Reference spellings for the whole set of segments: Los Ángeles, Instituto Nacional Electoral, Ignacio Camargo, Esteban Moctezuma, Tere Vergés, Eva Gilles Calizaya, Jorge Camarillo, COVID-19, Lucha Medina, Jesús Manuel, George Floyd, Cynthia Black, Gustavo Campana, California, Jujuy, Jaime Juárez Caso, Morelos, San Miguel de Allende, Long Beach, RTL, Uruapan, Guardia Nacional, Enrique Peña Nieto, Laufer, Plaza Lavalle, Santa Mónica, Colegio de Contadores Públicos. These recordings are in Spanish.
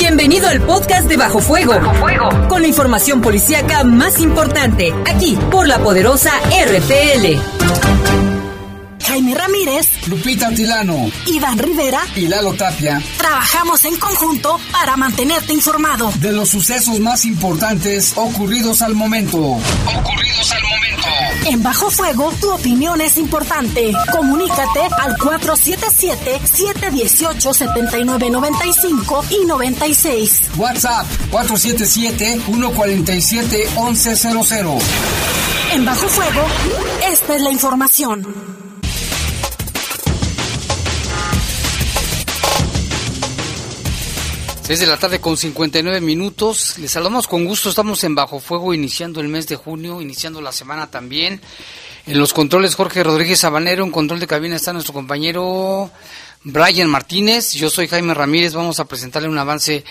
Bienvenido al podcast de Bajo Fuego. Bajo Fuego. Con la información policíaca más importante, aquí por la poderosa RTL. Jaime Ramírez, Lupita Tilano, Iván Rivera y Lalo Tapia. Trabajamos en conjunto para mantenerte informado de los sucesos más importantes ocurridos al momento. En Bajo Fuego, tu opinión es importante. Comunícate al 477-718-7995 y 96. WhatsApp 477-147-1100. En Bajo Fuego, esta es la información. Desde la tarde con 59 minutos, les saludamos con gusto, estamos en Bajo Fuego iniciando el mes de junio, iniciando la semana también. En los controles Jorge Rodríguez Sabanero, en control de cabina está nuestro compañero Brian Martínez, yo soy Jaime Ramírez, vamos a presentarle un avance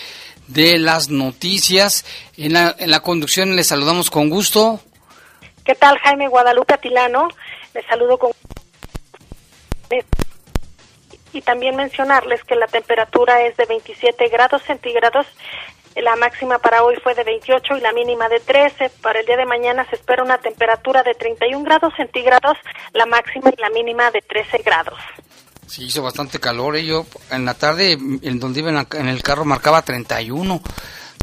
de las noticias. En la conducción les saludamos con gusto. ¿Qué tal, Jaime? Guadalupe Atilano, les saludo con gusto. Y también mencionarles que la temperatura es de 27 grados centígrados, la máxima para hoy fue de 28 y la mínima de 13, para el día de mañana se espera una temperatura de 31 grados centígrados, la máxima y la mínima de 13 grados. Sí, hizo bastante calor, yo en la tarde, en donde iba en el carro marcaba 31,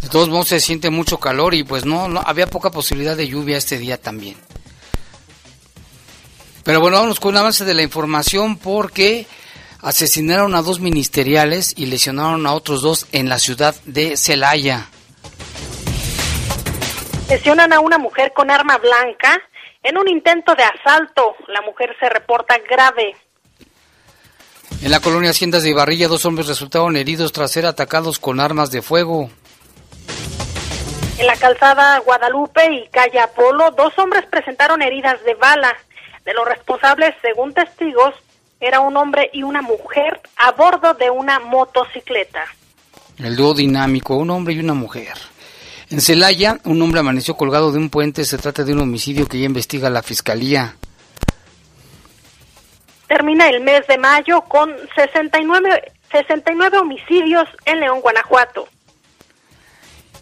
de todos modos se siente mucho calor y pues no había poca posibilidad de lluvia este día también. Pero bueno, vamos con un avance de la información porque asesinaron a 2 ministeriales y lesionaron a otros 2 en la ciudad de Celaya. Lesionan a una mujer con arma blanca en un intento de asalto. La mujer se reporta grave. En la colonia Haciendas de Ibarrilla, 2 hombres resultaron heridos tras ser atacados con armas de fuego. En la calzada Guadalupe y calle Apolo, 2 hombres presentaron heridas de bala. De los responsables, según testigos, era un hombre y una mujer a bordo de una motocicleta. El dúo dinámico, un hombre y una mujer. En Celaya, un hombre amaneció colgado de un puente. Se trata de un homicidio que ya investiga la Fiscalía. Termina el mes de mayo con 69 homicidios en León, Guanajuato.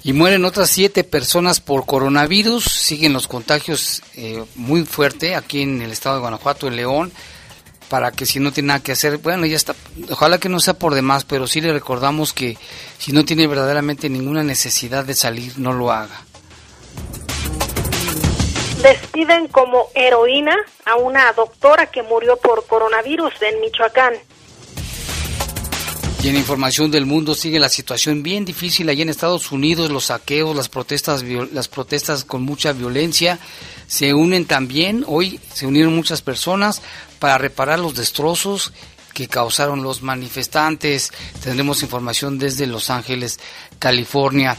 Y mueren otras 7 personas por coronavirus. Siguen los contagios muy fuerte aquí en el estado de Guanajuato, en León. Para que si no tiene nada que hacer, bueno, ya está, ojalá que no sea por demás, pero sí le recordamos que si no tiene verdaderamente ninguna necesidad de salir, no lo haga. Despiden como heroína a una doctora que murió por coronavirus en Michoacán. Y en información del mundo sigue la situación bien difícil allá en Estados Unidos, los saqueos, las protestas con mucha violencia. Se unen también, hoy se unieron muchas personas para reparar los destrozos que causaron los manifestantes. Tendremos información desde Los Ángeles, California.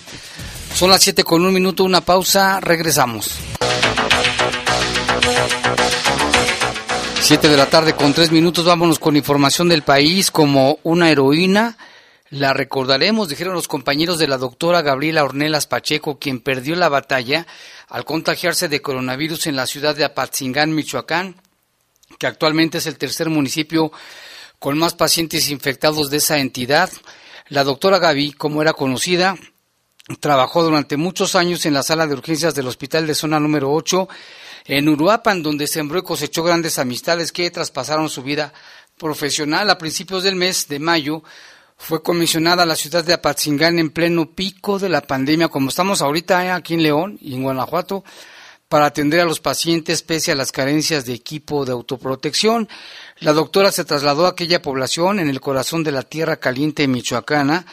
Son las 7:01, una pausa, regresamos. 7:03, vámonos con información del país. Como una heroína, la recordaremos, dijeron los compañeros de la doctora Gabriela Ornelas Pacheco, quien perdió la batalla al contagiarse de coronavirus en la ciudad de Apatzingán, Michoacán, que actualmente es el tercer municipio con más pacientes infectados de esa entidad. La doctora Gaby, como era conocida, trabajó durante muchos años en la sala de urgencias del hospital de zona número 8, en Uruapan, donde sembró y cosechó grandes amistades que traspasaron su vida profesional. A principios del mes de mayo fue comisionada a la ciudad de Apatzingán en pleno pico de la pandemia, como estamos ahorita aquí en León y en Guanajuato, para atender a los pacientes pese a las carencias de equipo de autoprotección. La doctora se trasladó a aquella población en el corazón de la tierra caliente michoacana,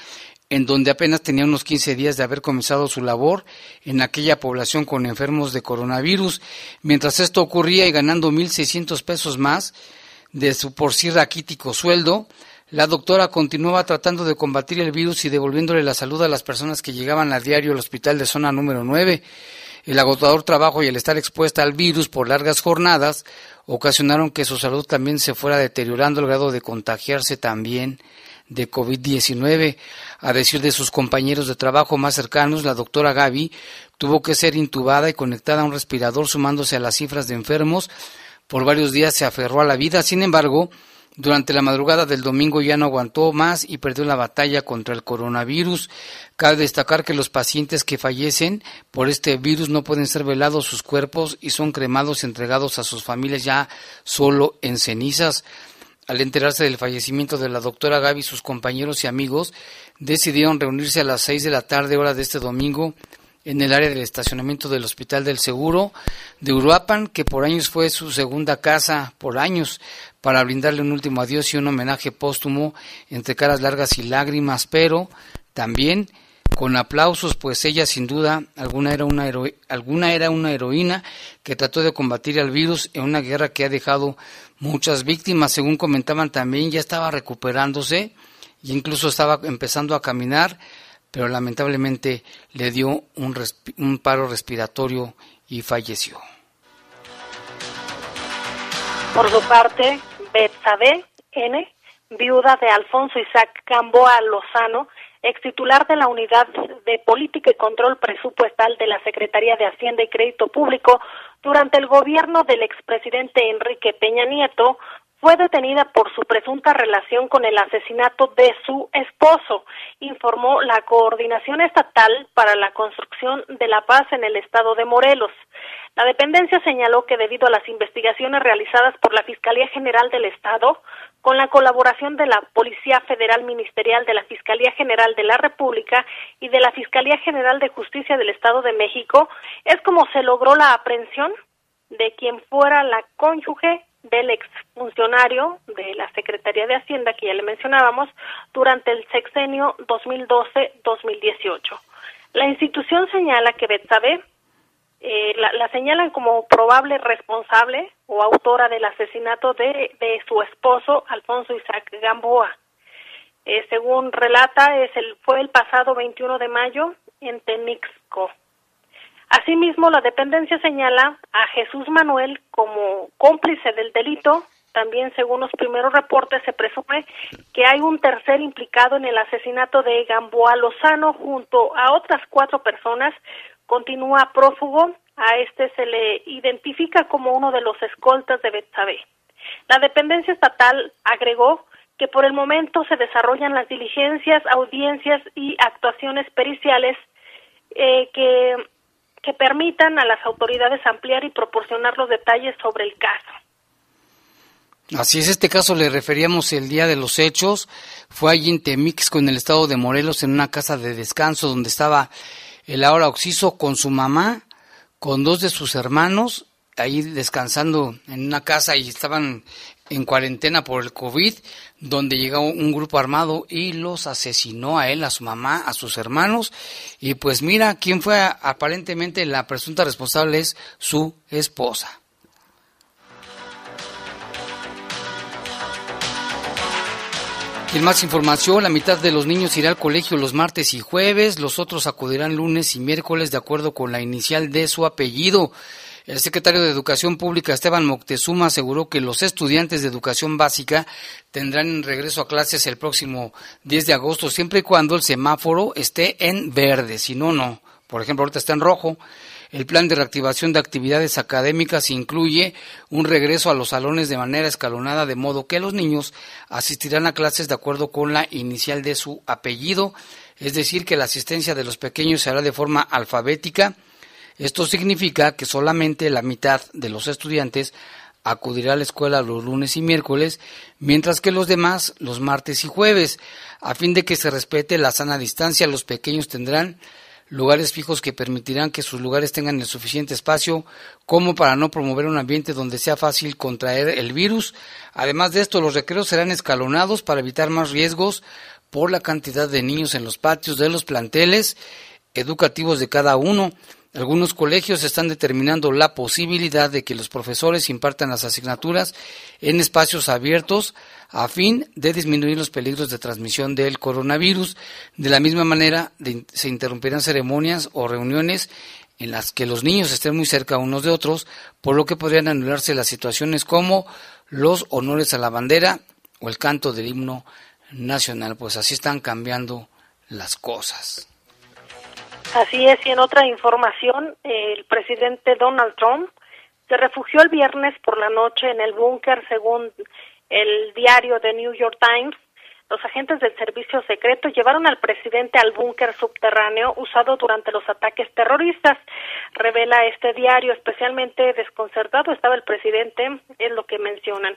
en donde apenas tenía unos 15 días de haber comenzado su labor en aquella población con enfermos de coronavirus. Mientras esto ocurría y ganando $1,600 más de su por sí raquítico sueldo, la doctora continuaba tratando de combatir el virus y devolviéndole la salud a las personas que llegaban a diario al hospital de zona número 9. El agotador trabajo y el estar expuesta al virus por largas jornadas ocasionaron que su salud también se fuera deteriorando al grado de contagiarse también de COVID-19. A decir de sus compañeros de trabajo más cercanos, la doctora Gaby tuvo que ser intubada y conectada a un respirador, sumándose a las cifras de enfermos. Por varios días se aferró a la vida. Sin embargo, Durante la madrugada del domingo ya no aguantó más y perdió la batalla contra el coronavirus. Cabe destacar que los pacientes que fallecen por este virus no pueden ser velados sus cuerpos y son cremados y entregados a sus familias ya solo en cenizas. Al enterarse del fallecimiento de la doctora Gaby, sus compañeros y amigos decidieron reunirse a las 6 de la tarde hora de este domingo en el área del estacionamiento del Hospital del Seguro de Uruapan, que por años fue su segunda casa, para brindarle un último adiós y un homenaje póstumo entre caras largas y lágrimas, pero también con aplausos, pues ella sin duda alguna era una heroína que trató de combatir al virus en una guerra que ha dejado muchas víctimas. Según comentaban también, ya estaba recuperándose e incluso estaba empezando a caminar, pero lamentablemente le dio un paro respiratorio y falleció. Por su parte, Betsabé N., viuda de Alfonso Isaac Gamboa Lozano, ex titular de la Unidad de Política y Control Presupuestal de la Secretaría de Hacienda y Crédito Público durante el gobierno del expresidente Enrique Peña Nieto, fue detenida por su presunta relación con el asesinato de su esposo, informó la Coordinación Estatal para la Construcción de la Paz en el Estado de Morelos. La dependencia señaló que debido a las investigaciones realizadas por la Fiscalía General del Estado, con la colaboración de la Policía Federal Ministerial, de la Fiscalía General de la República y de la Fiscalía General de Justicia del Estado de México, es como se logró la aprehensión de quien fuera la cónyuge del exfuncionario de la Secretaría de Hacienda, que ya le mencionábamos, durante el sexenio 2012-2018. La institución señala que Betsabé la señalan como probable responsable o autora del asesinato de su esposo, Alfonso Isaac Gamboa. Según relata, fue el pasado 21 de mayo en Temixco. Asimismo, la dependencia señala a Jesús Manuel como cómplice del delito. También, según los primeros reportes, se presume que hay un tercer implicado en el asesinato de Gamboa Lozano junto a otras 4 personas. Continúa prófugo. A este se le identifica como uno de los escoltas de Betsabé. La dependencia estatal agregó que por el momento se desarrollan las diligencias, audiencias y actuaciones periciales que permitan a las autoridades ampliar y proporcionar los detalles sobre el caso. Así es, este caso le referíamos el día de los hechos. Fue allí en Temixco, en el estado de Morelos, en una casa de descanso donde estaba el ahora occiso con su mamá, con 2 de sus hermanos, ahí descansando en una casa, y estaban en cuarentena por el COVID, donde llegó un grupo armado y los asesinó a él, a su mamá, a sus hermanos. Y pues mira, quien fue aparentemente la presunta responsable es su esposa. Y en más información, la mitad de los niños irá al colegio los martes y jueves, los otros acudirán lunes y miércoles de acuerdo con la inicial de su apellido. El secretario de Educación Pública, Esteban Moctezuma, aseguró que los estudiantes de educación básica tendrán regreso a clases el próximo 10 de agosto, siempre y cuando el semáforo esté en verde, si no, no. Por ejemplo, ahorita está en rojo. El plan de reactivación de actividades académicas incluye un regreso a los salones de manera escalonada, de modo que los niños asistirán a clases de acuerdo con la inicial de su apellido, es decir, que la asistencia de los pequeños se hará de forma alfabética. Esto significa que solamente la mitad de los estudiantes acudirá a la escuela los lunes y miércoles, mientras que los demás los martes y jueves. A fin de que se respete la sana distancia, los pequeños tendrán lugares fijos que permitirán que sus lugares tengan el suficiente espacio como para no promover un ambiente donde sea fácil contraer el virus. Además de esto, los recreos serán escalonados para evitar más riesgos por la cantidad de niños en los patios de los planteles educativos de cada uno. Algunos colegios están determinando la posibilidad de que los profesores impartan las asignaturas en espacios abiertos a fin de disminuir los peligros de transmisión del coronavirus. De la misma manera, se interrumpirán ceremonias o reuniones en las que los niños estén muy cerca unos de otros, por lo que podrían anularse las situaciones como los honores a la bandera o el canto del himno nacional. Pues así están cambiando las cosas. Así es, y en otra información, el presidente Donald Trump se refugió el viernes por la noche en el búnker, según el diario The New York Times, los agentes del servicio secreto llevaron al presidente al búnker subterráneo usado durante los ataques terroristas. Revela este diario, especialmente desconcertado estaba el presidente, es lo que mencionan.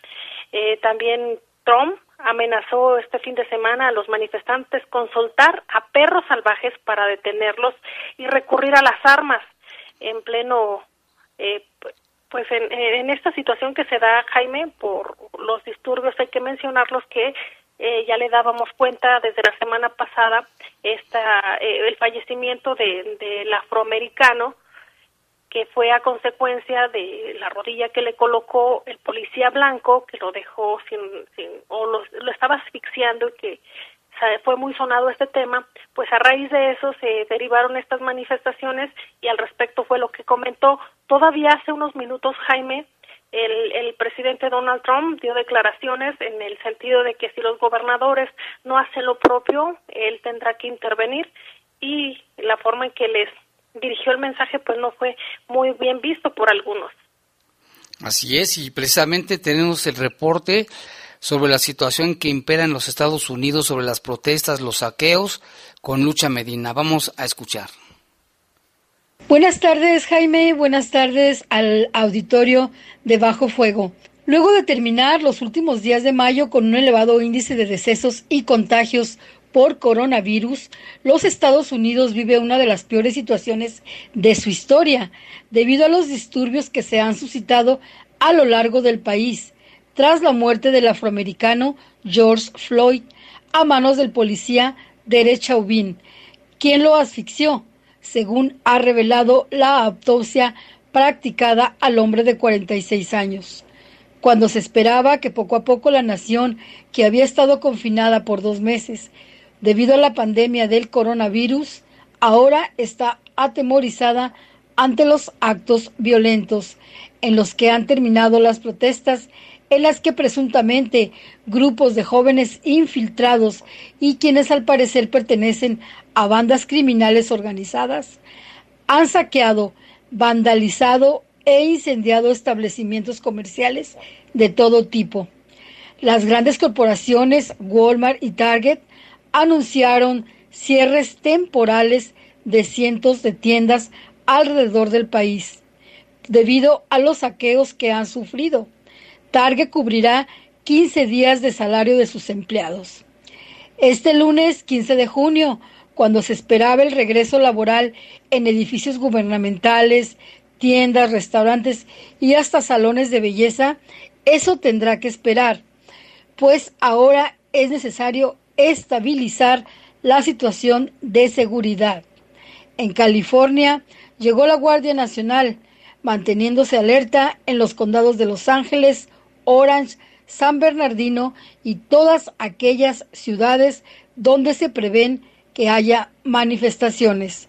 También Trump amenazó este fin de semana a los manifestantes con soltar a perros salvajes para detenerlos y recurrir a las armas en pleno... Pues en esta situación que se da, Jaime, por los disturbios, hay que mencionarlos que ya le dábamos cuenta desde la semana pasada el fallecimiento del afroamericano, que fue a consecuencia de la rodilla que le colocó el policía blanco, que lo dejó lo estaba asfixiando, que fue muy sonado este tema. Pues a raíz de eso se derivaron estas manifestaciones y al respecto fue lo que comentó. Todavía hace unos minutos, Jaime, el presidente Donald Trump dio declaraciones en el sentido de que si los gobernadores no hacen lo propio, él tendrá que intervenir, y la forma en que les dirigió el mensaje pues no fue muy bien visto por algunos. Así es, y precisamente tenemos el reporte sobre la situación que impera en los Estados Unidos, sobre las protestas, los saqueos, con Lucha Medina. Vamos a escuchar. Buenas tardes, Jaime, buenas tardes al auditorio de Bajo Fuego. Luego de terminar los últimos días de mayo con un elevado índice de decesos y contagios por coronavirus, los Estados Unidos vive una de las peores situaciones de su historia, debido a los disturbios que se han suscitado a lo largo del país, tras la muerte del afroamericano George Floyd a manos del policía Tere Chauvin, quien lo asfixió, según ha revelado la autopsia practicada al hombre de 46 años. Cuando se esperaba que poco a poco la nación, que había estado confinada por 2 meses debido a la pandemia del coronavirus, ahora está atemorizada ante los actos violentos en los que han terminado las protestas, en las que presuntamente grupos de jóvenes infiltrados y quienes al parecer pertenecen a bandas criminales organizadas han saqueado, vandalizado e incendiado establecimientos comerciales de todo tipo. Las grandes corporaciones Walmart y Target anunciaron cierres temporales de cientos de tiendas alrededor del país, debido a los saqueos que han sufrido. Target cubrirá 15 días de salario de sus empleados. Este lunes 15 de junio, cuando se esperaba el regreso laboral en edificios gubernamentales, tiendas, restaurantes y hasta salones de belleza, eso tendrá que esperar, pues ahora es necesario estabilizar la situación de seguridad. En California llegó la Guardia Nacional, manteniéndose alerta en los condados de Los Ángeles, Orange, San Bernardino y todas aquellas ciudades donde se prevén que haya manifestaciones.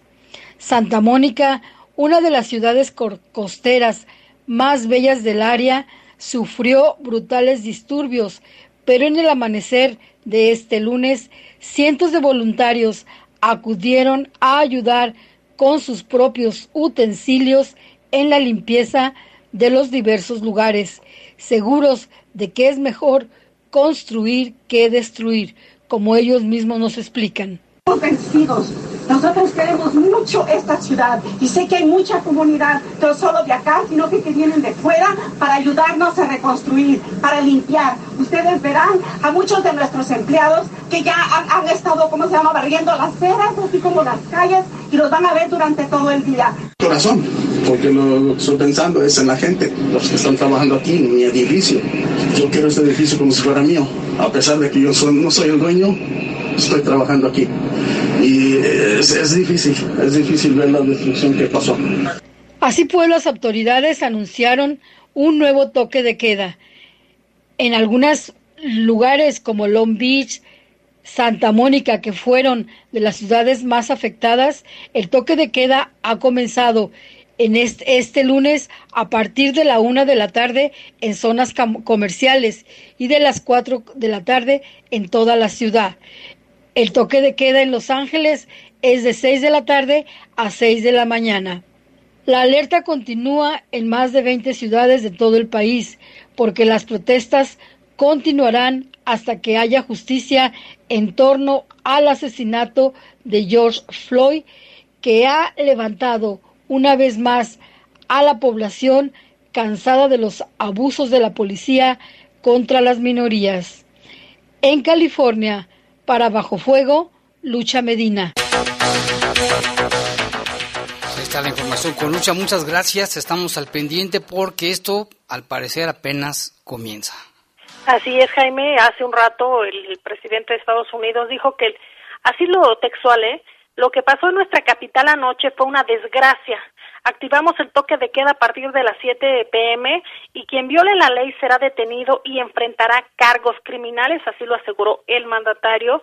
Santa Mónica, una de las ciudades costeras más bellas del área, sufrió brutales disturbios, pero en el amanecer de este lunes, cientos de voluntarios acudieron a ayudar con sus propios utensilios en la limpieza de los diversos lugares, seguros de que es mejor construir que destruir, como ellos mismos nos explican. Estamos vencidos. Nosotros queremos mucho esta ciudad y sé que hay mucha comunidad, no solo de acá, sino que vienen de fuera para ayudarnos a reconstruir, para limpiar. Ustedes verán a muchos de nuestros empleados que ya han estado, barriendo las aceras, así como las calles, y los van a ver durante todo el día. Corazón, porque lo que estoy pensando es en la gente, los que están trabajando aquí, en mi edificio. Yo quiero este edificio como si fuera mío, a pesar de que yo no soy el dueño. Estoy trabajando aquí y es difícil ver la destrucción que pasó. Así pues, las autoridades anunciaron un nuevo toque de queda. En algunos lugares como Long Beach, Santa Mónica, que fueron de las ciudades más afectadas, el toque de queda ha comenzado en este lunes a partir de la 1:00 p.m. en zonas comerciales y de las 4:00 p.m. en toda la ciudad. El toque de queda en Los Ángeles es de 6:00 p.m. a 6:00 a.m. La alerta continúa en más de 20 ciudades de todo el país, porque las protestas continuarán hasta que haya justicia en torno al asesinato de George Floyd, que ha levantado una vez más a la población cansada de los abusos de la policía contra las minorías. En California, para Bajo Fuego, Lucha Medina. Ahí está la información con Lucha, muchas gracias, estamos al pendiente porque esto al parecer apenas comienza. Así es, Jaime, hace un rato el presidente de Estados Unidos dijo que, así lo textual, lo que pasó en nuestra capital anoche fue una desgracia. Activamos el toque de queda a partir de las 7 p.m. y quien viole la ley será detenido y enfrentará cargos criminales, así lo aseguró el mandatario.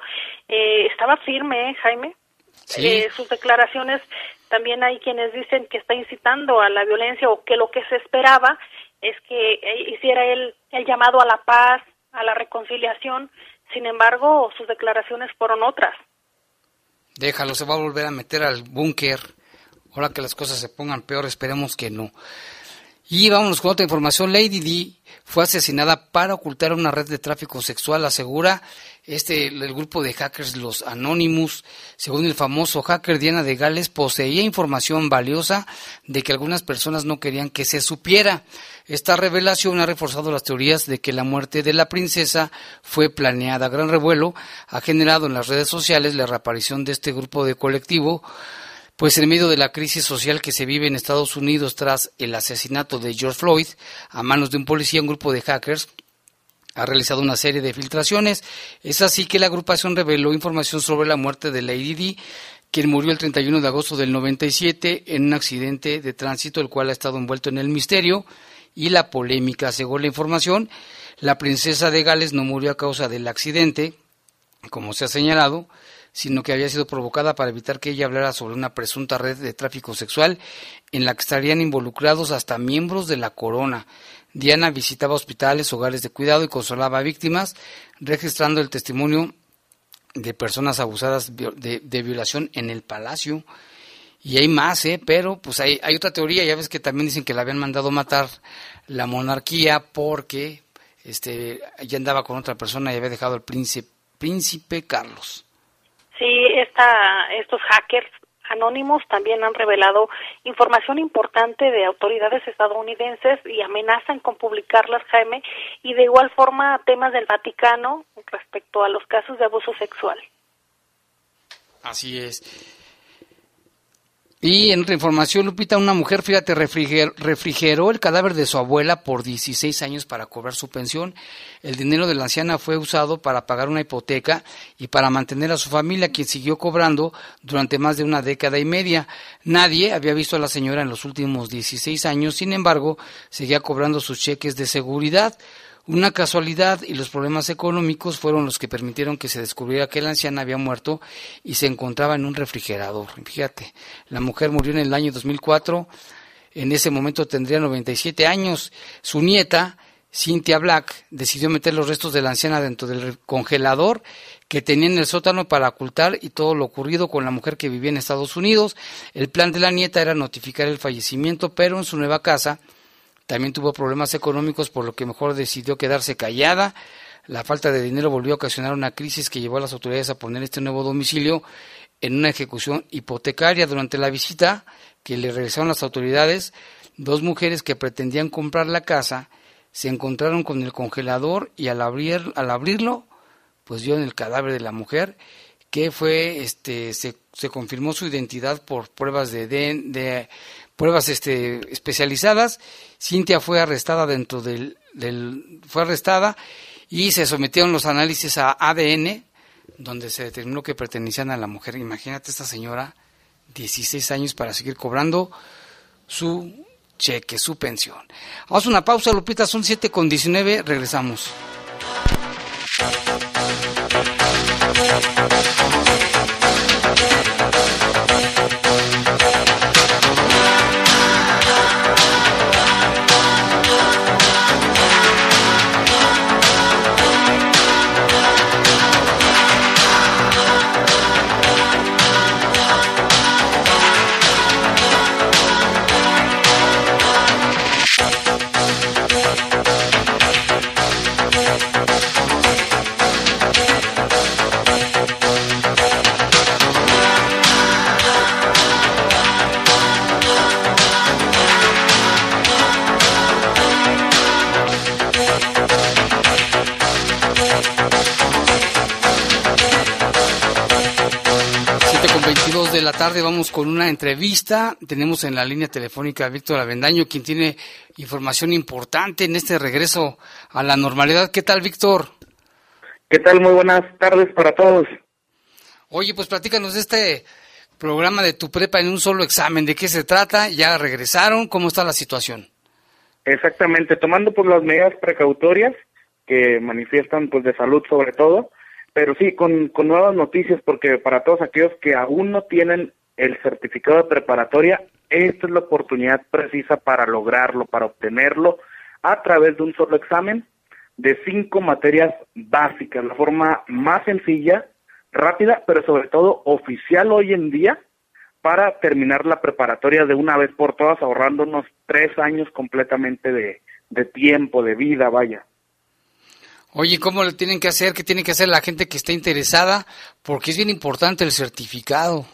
Estaba firme, Jaime. Sí. Sus declaraciones, también hay quienes dicen que está incitando a la violencia o que lo que se esperaba es que hiciera el llamado a la paz, a la reconciliación. Sin embargo, sus declaraciones fueron otras. Déjalo, se va a volver a meter al búnker. Ahora que las cosas se pongan peor, esperemos que no. Y vámonos con otra información. Lady D fue asesinada para ocultar una red de tráfico sexual, asegura el grupo de hackers Los Anonymous. Según el famoso hacker, Diana de Gales poseía información valiosa de que algunas personas no querían que se supiera. Esta revelación ha reforzado las teorías de que la muerte de la princesa fue planeada. Gran revuelo ha generado en las redes sociales la reaparición de este grupo de colectivo. Pues en medio de la crisis social que se vive en Estados Unidos tras el asesinato de George Floyd a manos de un policía, un grupo de hackers ha realizado una serie de filtraciones. Es así que la agrupación reveló información sobre la muerte de Lady D, quien murió el 31 de agosto del 97 en un accidente de tránsito, el cual ha estado envuelto en el misterio y la polémica. Según la información, la princesa de Gales no murió a causa del accidente, como se ha señalado, sino que había sido provocada para evitar que ella hablara sobre una presunta red de tráfico sexual en la que estarían involucrados hasta miembros de la corona. Diana visitaba hospitales, hogares de cuidado y consolaba a víctimas, registrando el testimonio de personas abusadas de violación en el palacio. Y hay más, pero pues hay otra teoría, ya ves que también dicen que la habían mandado matar la monarquía porque ya andaba con otra persona y había dejado al príncipe Carlos. Sí, estos hackers anónimos también han revelado información importante de autoridades estadounidenses y amenazan con publicarlas, Jaime, y de igual forma temas del Vaticano respecto a los casos de abuso sexual. Así es. Y en otra información, Lupita, una mujer, fíjate, refrigeró el cadáver de su abuela por 16 años para cobrar su pensión. El dinero de la anciana fue usado para pagar una hipoteca y para mantener a su familia, quien siguió cobrando durante más de una década y media. Nadie había visto a la señora en los últimos 16 años, sin embargo, seguía cobrando sus cheques de seguridad. Una casualidad y los problemas económicos fueron los que permitieron que se descubriera que la anciana había muerto y se encontraba en un refrigerador. Fíjate, la mujer murió en el año 2004, en ese momento tendría 97 años. Su nieta, Cynthia Black, decidió meter los restos de la anciana dentro del congelador que tenía en el sótano para ocultar y todo lo ocurrido con la mujer que vivía en Estados Unidos. El plan de la nieta era notificar el fallecimiento, pero en su nueva casa también tuvo problemas económicos, por lo que mejor decidió quedarse callada. La falta de dinero volvió a ocasionar una crisis que llevó a las autoridades a poner este nuevo domicilio en una ejecución hipotecaria. Durante la visita que le realizaron las autoridades, dos mujeres que pretendían comprar la casa se encontraron con el congelador y al abrirlo, pues vieron el cadáver de la mujer, que fue, se confirmó su identidad por pruebas de pruebas especializadas. Cynthia fue arrestada y se sometieron los análisis a ADN, donde se determinó que pertenecían a la mujer. Imagínate esta señora, 16 años para seguir cobrando su cheque, su pensión. Vamos a una pausa, Lupita, son 7:19, regresamos. de la tarde vamos con una entrevista. Tenemos en la línea telefónica a Víctor Avendaño, quien tiene información importante en este regreso a la normalidad. ¿Qué tal, Víctor? ¿Qué tal? Muy buenas tardes para todos. Oye, pues platícanos de este programa de tu prepa en un solo examen. ¿De qué se trata? ¿Ya regresaron? ¿Cómo está la situación? Exactamente, tomando pues las medidas precautorias que manifiestan pues de salud sobre todo, pero sí con nuevas noticias, porque para todos aquellos que aún no tienen el certificado de preparatoria, esta es la oportunidad precisa para lograrlo, para obtenerlo a través de un solo examen de 5 materias básicas, la forma más sencilla, rápida, pero sobre todo oficial hoy en día, para terminar la preparatoria de una vez por todas, ahorrándonos 3 años completamente de tiempo, de vida, vaya. Oye, ¿cómo lo tienen que hacer? ¿Qué tiene que hacer la gente que esté interesada? Porque es bien importante el certificado.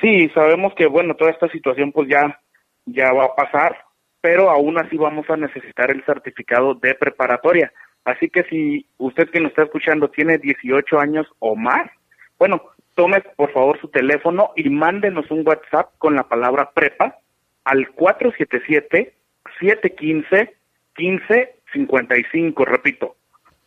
Sí, sabemos que, bueno, toda esta situación pues ya va a pasar, pero aún así vamos a necesitar el certificado de preparatoria. Así que si usted que nos está escuchando tiene 18 años o más, bueno, tome por favor su teléfono y mándenos un WhatsApp con la palabra prepa al 477-715-1555, repito,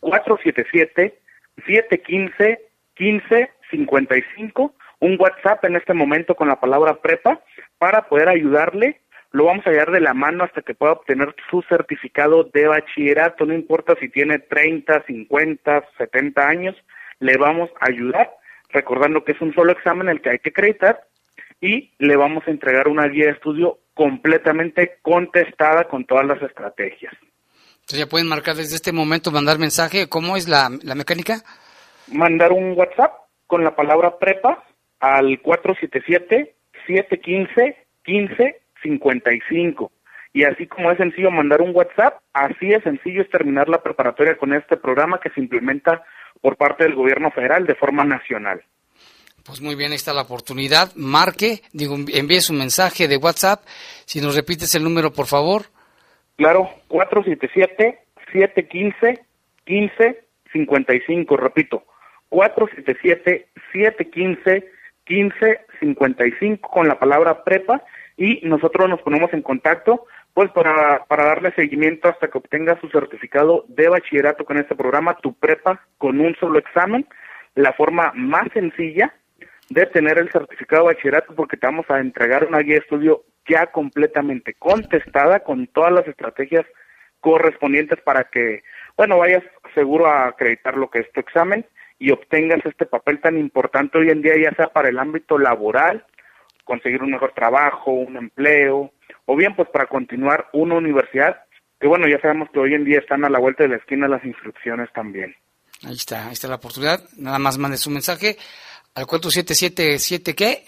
477-715-1555, un WhatsApp en este momento con la palabra prepa para poder ayudarle. Lo vamos a llevar de la mano hasta que pueda obtener su certificado de bachillerato, no importa si tiene 30, 50, 70 años, le vamos a ayudar. Recordando que es un solo examen el que hay que acreditar y le vamos a entregar una guía de estudio completamente contestada con todas las estrategias. Entonces ya pueden marcar desde este momento, mandar mensaje. ¿Cómo es la mecánica? Mandar un WhatsApp con la palabra prepa al 477-715-1555. Y así como es sencillo mandar un WhatsApp, así de sencillo es terminar la preparatoria con este programa que se implementa por parte del gobierno federal de forma nacional. Pues muy bien, ahí está la oportunidad. Marque, envíe su mensaje de WhatsApp. Si nos repites el número, por favor. Claro, 477-715-1555, repito, 477-715-1555 con la palabra prepa y nosotros nos ponemos en contacto pues para darle seguimiento hasta que obtenga su certificado de bachillerato con este programa, tu prepa con un solo examen, la forma más sencilla de tener el certificado de bachillerato, porque te vamos a entregar una guía de estudio ya completamente contestada con todas las estrategias correspondientes para que, bueno, vayas seguro a acreditar lo que es tu examen y obtengas este papel tan importante hoy en día, ya sea para el ámbito laboral, conseguir un mejor trabajo, un empleo, o bien pues para continuar una universidad, que bueno, ya sabemos que hoy en día están a la vuelta de la esquina las inscripciones también. Ahí está la oportunidad, nada más mandes un mensaje al 477-7 ¿qué?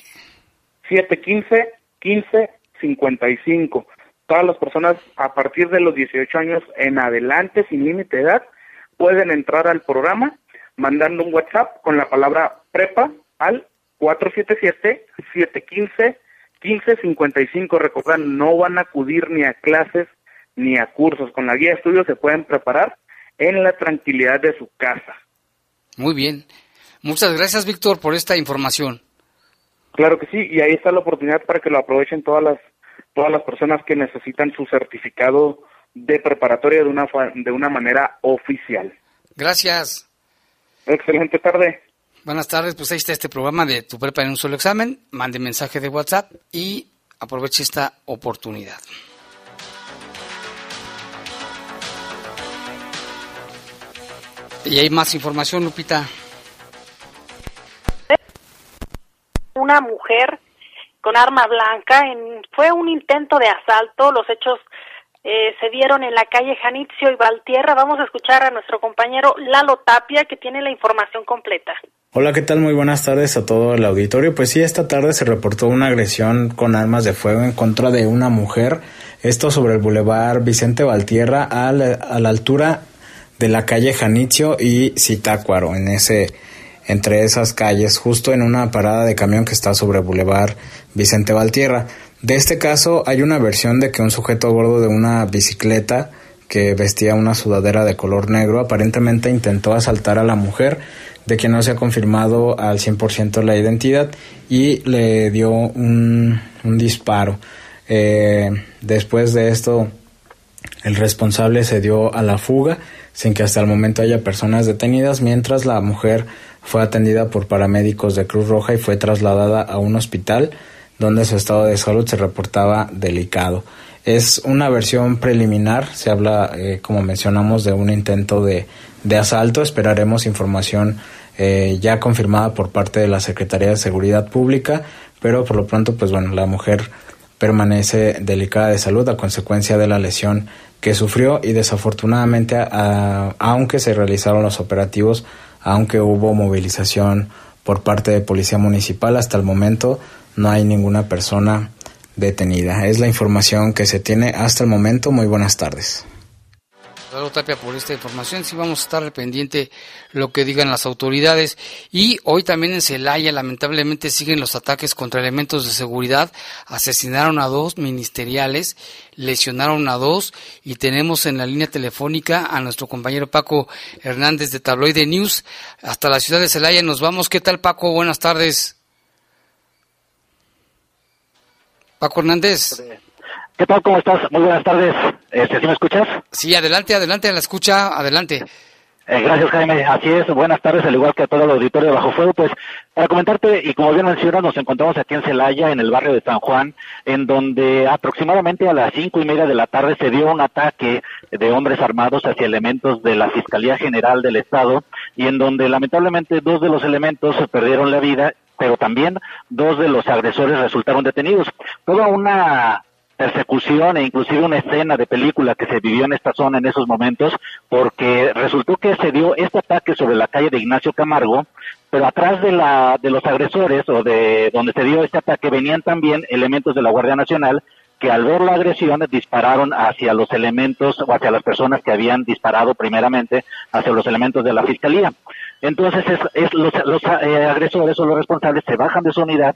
715-1555. Todas las personas a partir de los 18 años en adelante, sin límite de edad, pueden entrar al programa mandando un WhatsApp con la palabra prepa al 477-715-1555, recuerdan, no van a acudir ni a clases ni a cursos. Con la guía de estudio se pueden preparar en la tranquilidad de su casa. Muy bien. Muchas gracias, Víctor, por esta información. Claro que sí, y ahí está la oportunidad para que lo aprovechen todas las personas que necesitan su certificado de preparatoria de una manera oficial. Gracias. Excelente tarde. Buenas tardes, pues ahí está este programa de tu prepa en un solo examen. Mande mensaje de WhatsApp y aproveche esta oportunidad. Y hay más información, Lupita. Una mujer con arma blanca, fue un intento de asalto. Los hechos se dieron en la calle Janitzio y Valtierra. Vamos a escuchar a nuestro compañero Lalo Tapia, que tiene la información completa. Hola, ¿qué tal? Muy buenas tardes a todo el auditorio. Pues sí, esta tarde se reportó una agresión con armas de fuego en contra de una mujer. Esto sobre el bulevar Vicente Valtierra a la altura de la calle Janitzio y Zitácuaro, entre esas calles, justo en una parada de camión que está sobre el bulevar Vicente Valtierra. De este caso hay una versión de que un sujeto a bordo de una bicicleta que vestía una sudadera de color negro aparentemente intentó asaltar a la mujer, de que no se ha confirmado al 100% la identidad y le dio un disparo. Después de esto, el responsable se dio a la fuga sin que hasta el momento haya personas detenidas, mientras la mujer fue atendida por paramédicos de Cruz Roja y fue trasladada a un hospital donde su estado de salud se reportaba delicado. Es una versión preliminar, se habla, como mencionamos, de un intento de asalto. Esperaremos información ya confirmada por parte de la Secretaría de Seguridad Pública, pero por lo pronto, pues bueno, la mujer permanece delicada de salud a consecuencia de la lesión que sufrió y desafortunadamente, aunque se realizaron los operativos, aunque hubo movilización por parte de Policía Municipal, hasta el momento no hay ninguna persona detenida. Es la información que se tiene hasta el momento. Muy buenas tardes. Lalo Tapia, por esta información. Sí, vamos a estar pendiente lo que digan las autoridades. Y hoy también en Celaya, lamentablemente, siguen los ataques contra elementos de seguridad. Asesinaron a 2 ministeriales, lesionaron a 2, y tenemos en la línea telefónica a nuestro compañero Paco Hernández de Tabloide News. Hasta la ciudad de Celaya nos vamos. ¿Qué tal, Paco? Buenas tardes. Paco Hernández. ¿Qué tal? ¿Cómo estás? Muy buenas tardes. ¿Sí me escuchas? Sí, adelante, la escucha, adelante. Gracias, Jaime. Así es, buenas tardes, al igual que a todo el auditorio de Bajo Fuego. Pues, para comentarte, y como bien mencionas, nos encontramos aquí en Celaya, en el barrio de San Juan, en donde aproximadamente a las 5:30 de la tarde se dio un ataque de hombres armados hacia elementos de la Fiscalía General del Estado, y en donde lamentablemente 2 de los elementos perdieron la vida, pero también 2 de los agresores resultaron detenidos. Toda una persecución e inclusive una escena de película que se vivió en esta zona en esos momentos, porque resultó que se dio este ataque sobre la calle de Ignacio Camargo, pero atrás de los agresores o de donde se dio este ataque venían también elementos de la Guardia Nacional, que al ver la agresión dispararon hacia los elementos o hacia las personas que habían disparado primeramente hacia los elementos de la Fiscalía. Entonces los agresores o los responsables se bajan de su unidad.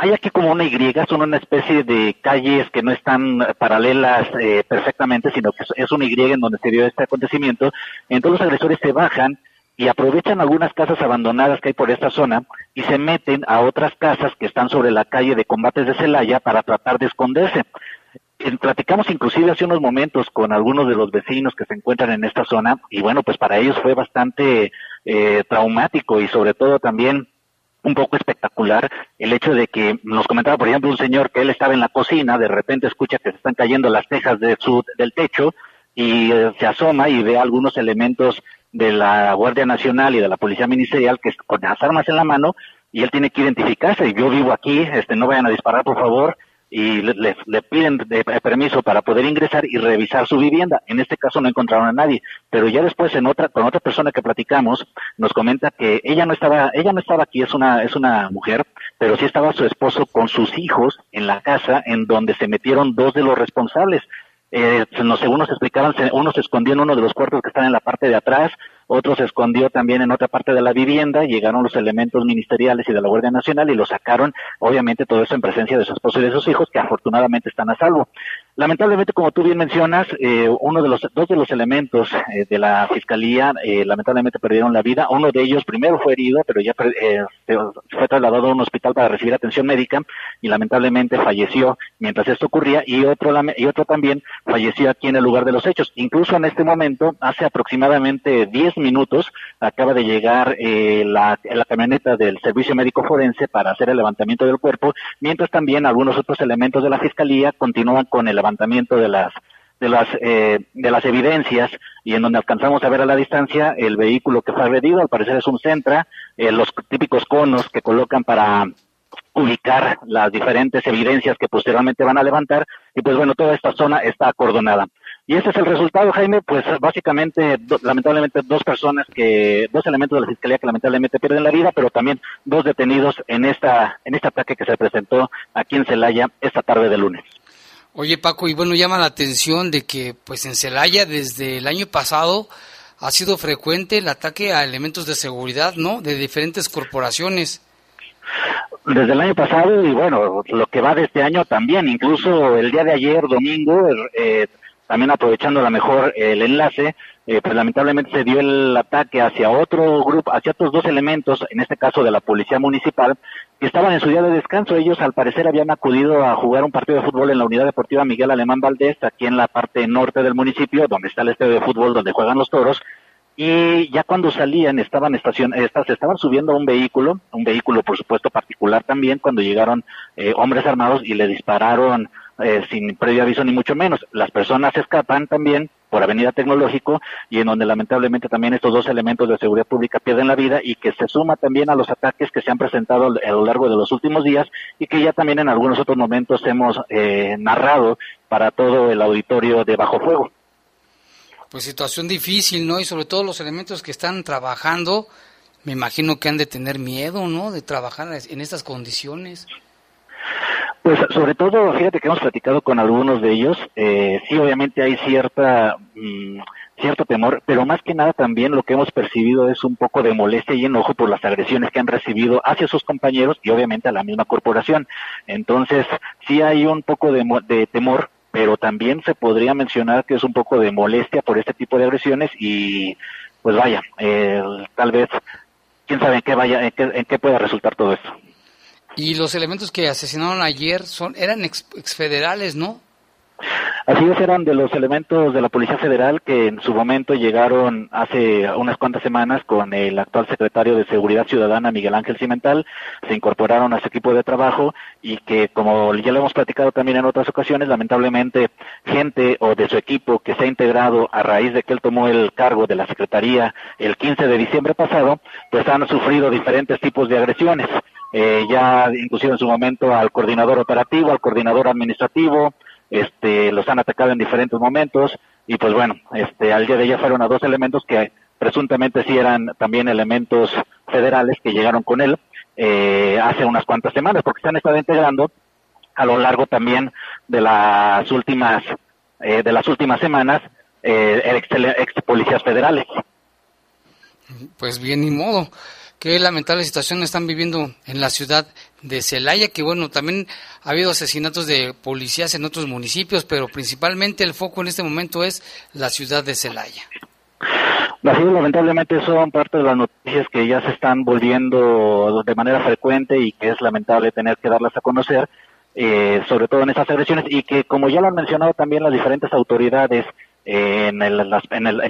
Hay aquí como una Y, son una especie de calles que no están paralelas perfectamente, sino que es una Y en donde se dio este acontecimiento. Entonces los agresores se bajan y aprovechan algunas casas abandonadas que hay por esta zona y se meten a otras casas que están sobre la calle de Combates de Celaya para tratar de esconderse. Platicamos inclusive hace unos momentos con algunos de los vecinos que se encuentran en esta zona y bueno, pues para ellos fue bastante traumático y sobre todo también un poco espectacular el hecho de que nos comentaba, por ejemplo, un señor que él estaba en la cocina, de repente escucha que se están cayendo las tejas del techo y se asoma y ve algunos elementos de la Guardia Nacional y de la Policía Ministerial que con las armas en la mano, y él tiene que identificarse, y yo vivo aquí, no vayan a disparar por favor, y le piden permiso para poder ingresar y revisar su vivienda. En este caso no encontraron a nadie, pero ya después con otra persona que platicamos nos comenta que ella no estaba aquí, es una mujer, pero sí estaba su esposo con sus hijos en la casa en donde se metieron 2 de los responsables. Según nos explicaron, uno se escondió en uno de los cuartos que están en la parte de atrás, otro se escondió también en otra parte de la vivienda, llegaron los elementos ministeriales y de la Guardia Nacional y lo sacaron, obviamente todo eso en presencia de su esposo y de sus hijos, que afortunadamente están a salvo. Lamentablemente, como tú bien mencionas, dos de los elementos de la Fiscalía lamentablemente perdieron la vida. Uno de ellos primero fue herido, pero ya fue trasladado a un hospital para recibir atención médica y lamentablemente falleció mientras esto ocurría, y otro también falleció aquí en el lugar de los hechos. Incluso en este momento, hace aproximadamente 10 minutos, acaba de llegar la camioneta del Servicio Médico Forense para hacer el levantamiento del cuerpo, mientras también algunos otros elementos de la Fiscalía continúan con el levantamiento de las evidencias, y en donde alcanzamos a ver a la distancia el vehículo que fue agredido. Al parecer es un Sentra, los típicos conos que colocan para ubicar las diferentes evidencias que posteriormente van a levantar, y pues bueno, toda esta zona está acordonada. Y ese es el resultado, Jaime, pues básicamente, lamentablemente, 2 elementos de la Fiscalía que lamentablemente pierden la vida, pero también 2 detenidos en este ataque que se presentó aquí en Celaya esta tarde de lunes. Oye, Paco, y bueno, llama la atención de que pues en Celaya desde el año pasado ha sido frecuente el ataque a elementos de seguridad, ¿no?, de diferentes corporaciones. Desde el año pasado, y bueno, lo que va de este año también, incluso el día de ayer, domingo, también aprovechando a lo mejor el enlace, pues lamentablemente se dio el ataque hacia otro grupo, hacia otros dos elementos, en este caso de la policía municipal, que estaban en su día de descanso. Ellos al parecer habían acudido a jugar un partido de fútbol en la unidad deportiva Miguel Alemán Valdés, aquí en la parte norte del municipio, donde está el estadio de fútbol donde juegan los Toros, y ya cuando salían se estaban subiendo a un vehículo por supuesto particular también, cuando llegaron hombres armados y le dispararon sin previo aviso ni mucho menos. Las personas escapan también por Avenida Tecnológico, y en donde lamentablemente también estos dos elementos de seguridad pública pierden la vida, y que se suma también a los ataques que se han presentado a lo largo de los últimos días y que ya también en algunos otros momentos hemos narrado para todo el auditorio de Bajo Fuego. Pues situación difícil, ¿no? Y sobre todo los elementos que están trabajando, me imagino que han de tener miedo, ¿no?, de trabajar en estas condiciones. Pues sobre todo, fíjate que hemos platicado con algunos de ellos, sí, obviamente hay cierto temor, pero más que nada también lo que hemos percibido es un poco de molestia y enojo por las agresiones que han recibido hacia sus compañeros y obviamente a la misma corporación. Entonces, sí hay un poco de temor, pero también se podría mencionar que es un poco de molestia por este tipo de agresiones y pues vaya, tal vez, quién sabe en qué pueda resultar todo esto. Y los elementos que asesinaron ayer eran exfederales, ¿no? Así es, eran de los elementos de la Policía Federal que en su momento llegaron hace unas cuantas semanas con el actual secretario de Seguridad Ciudadana, Miguel Ángel Cimental, se incorporaron a su equipo de trabajo y que, como ya lo hemos platicado también en otras ocasiones, lamentablemente gente o de su equipo que se ha integrado a raíz de que él tomó el cargo de la Secretaría el 15 de diciembre pasado, pues han sufrido diferentes tipos de agresiones. Ya inclusive en su momento al coordinador operativo, al coordinador administrativo, los han atacado en diferentes momentos, y pues bueno, al día de ayer fueron a dos elementos que presuntamente sí eran también elementos federales que llegaron con él hace unas cuantas semanas, porque se han estado integrando a lo largo también de las últimas semanas ex policías federales. Pues bien, ni modo. Qué lamentable situación están viviendo en la ciudad de Celaya, que bueno, también ha habido asesinatos de policías en otros municipios, pero principalmente el foco en este momento es la ciudad de Celaya. Así, lamentablemente son parte de las noticias que ya se están volviendo de manera frecuente y que es lamentable tener que darlas a conocer, sobre todo en esas agresiones, y que como ya lo han mencionado también las diferentes autoridades,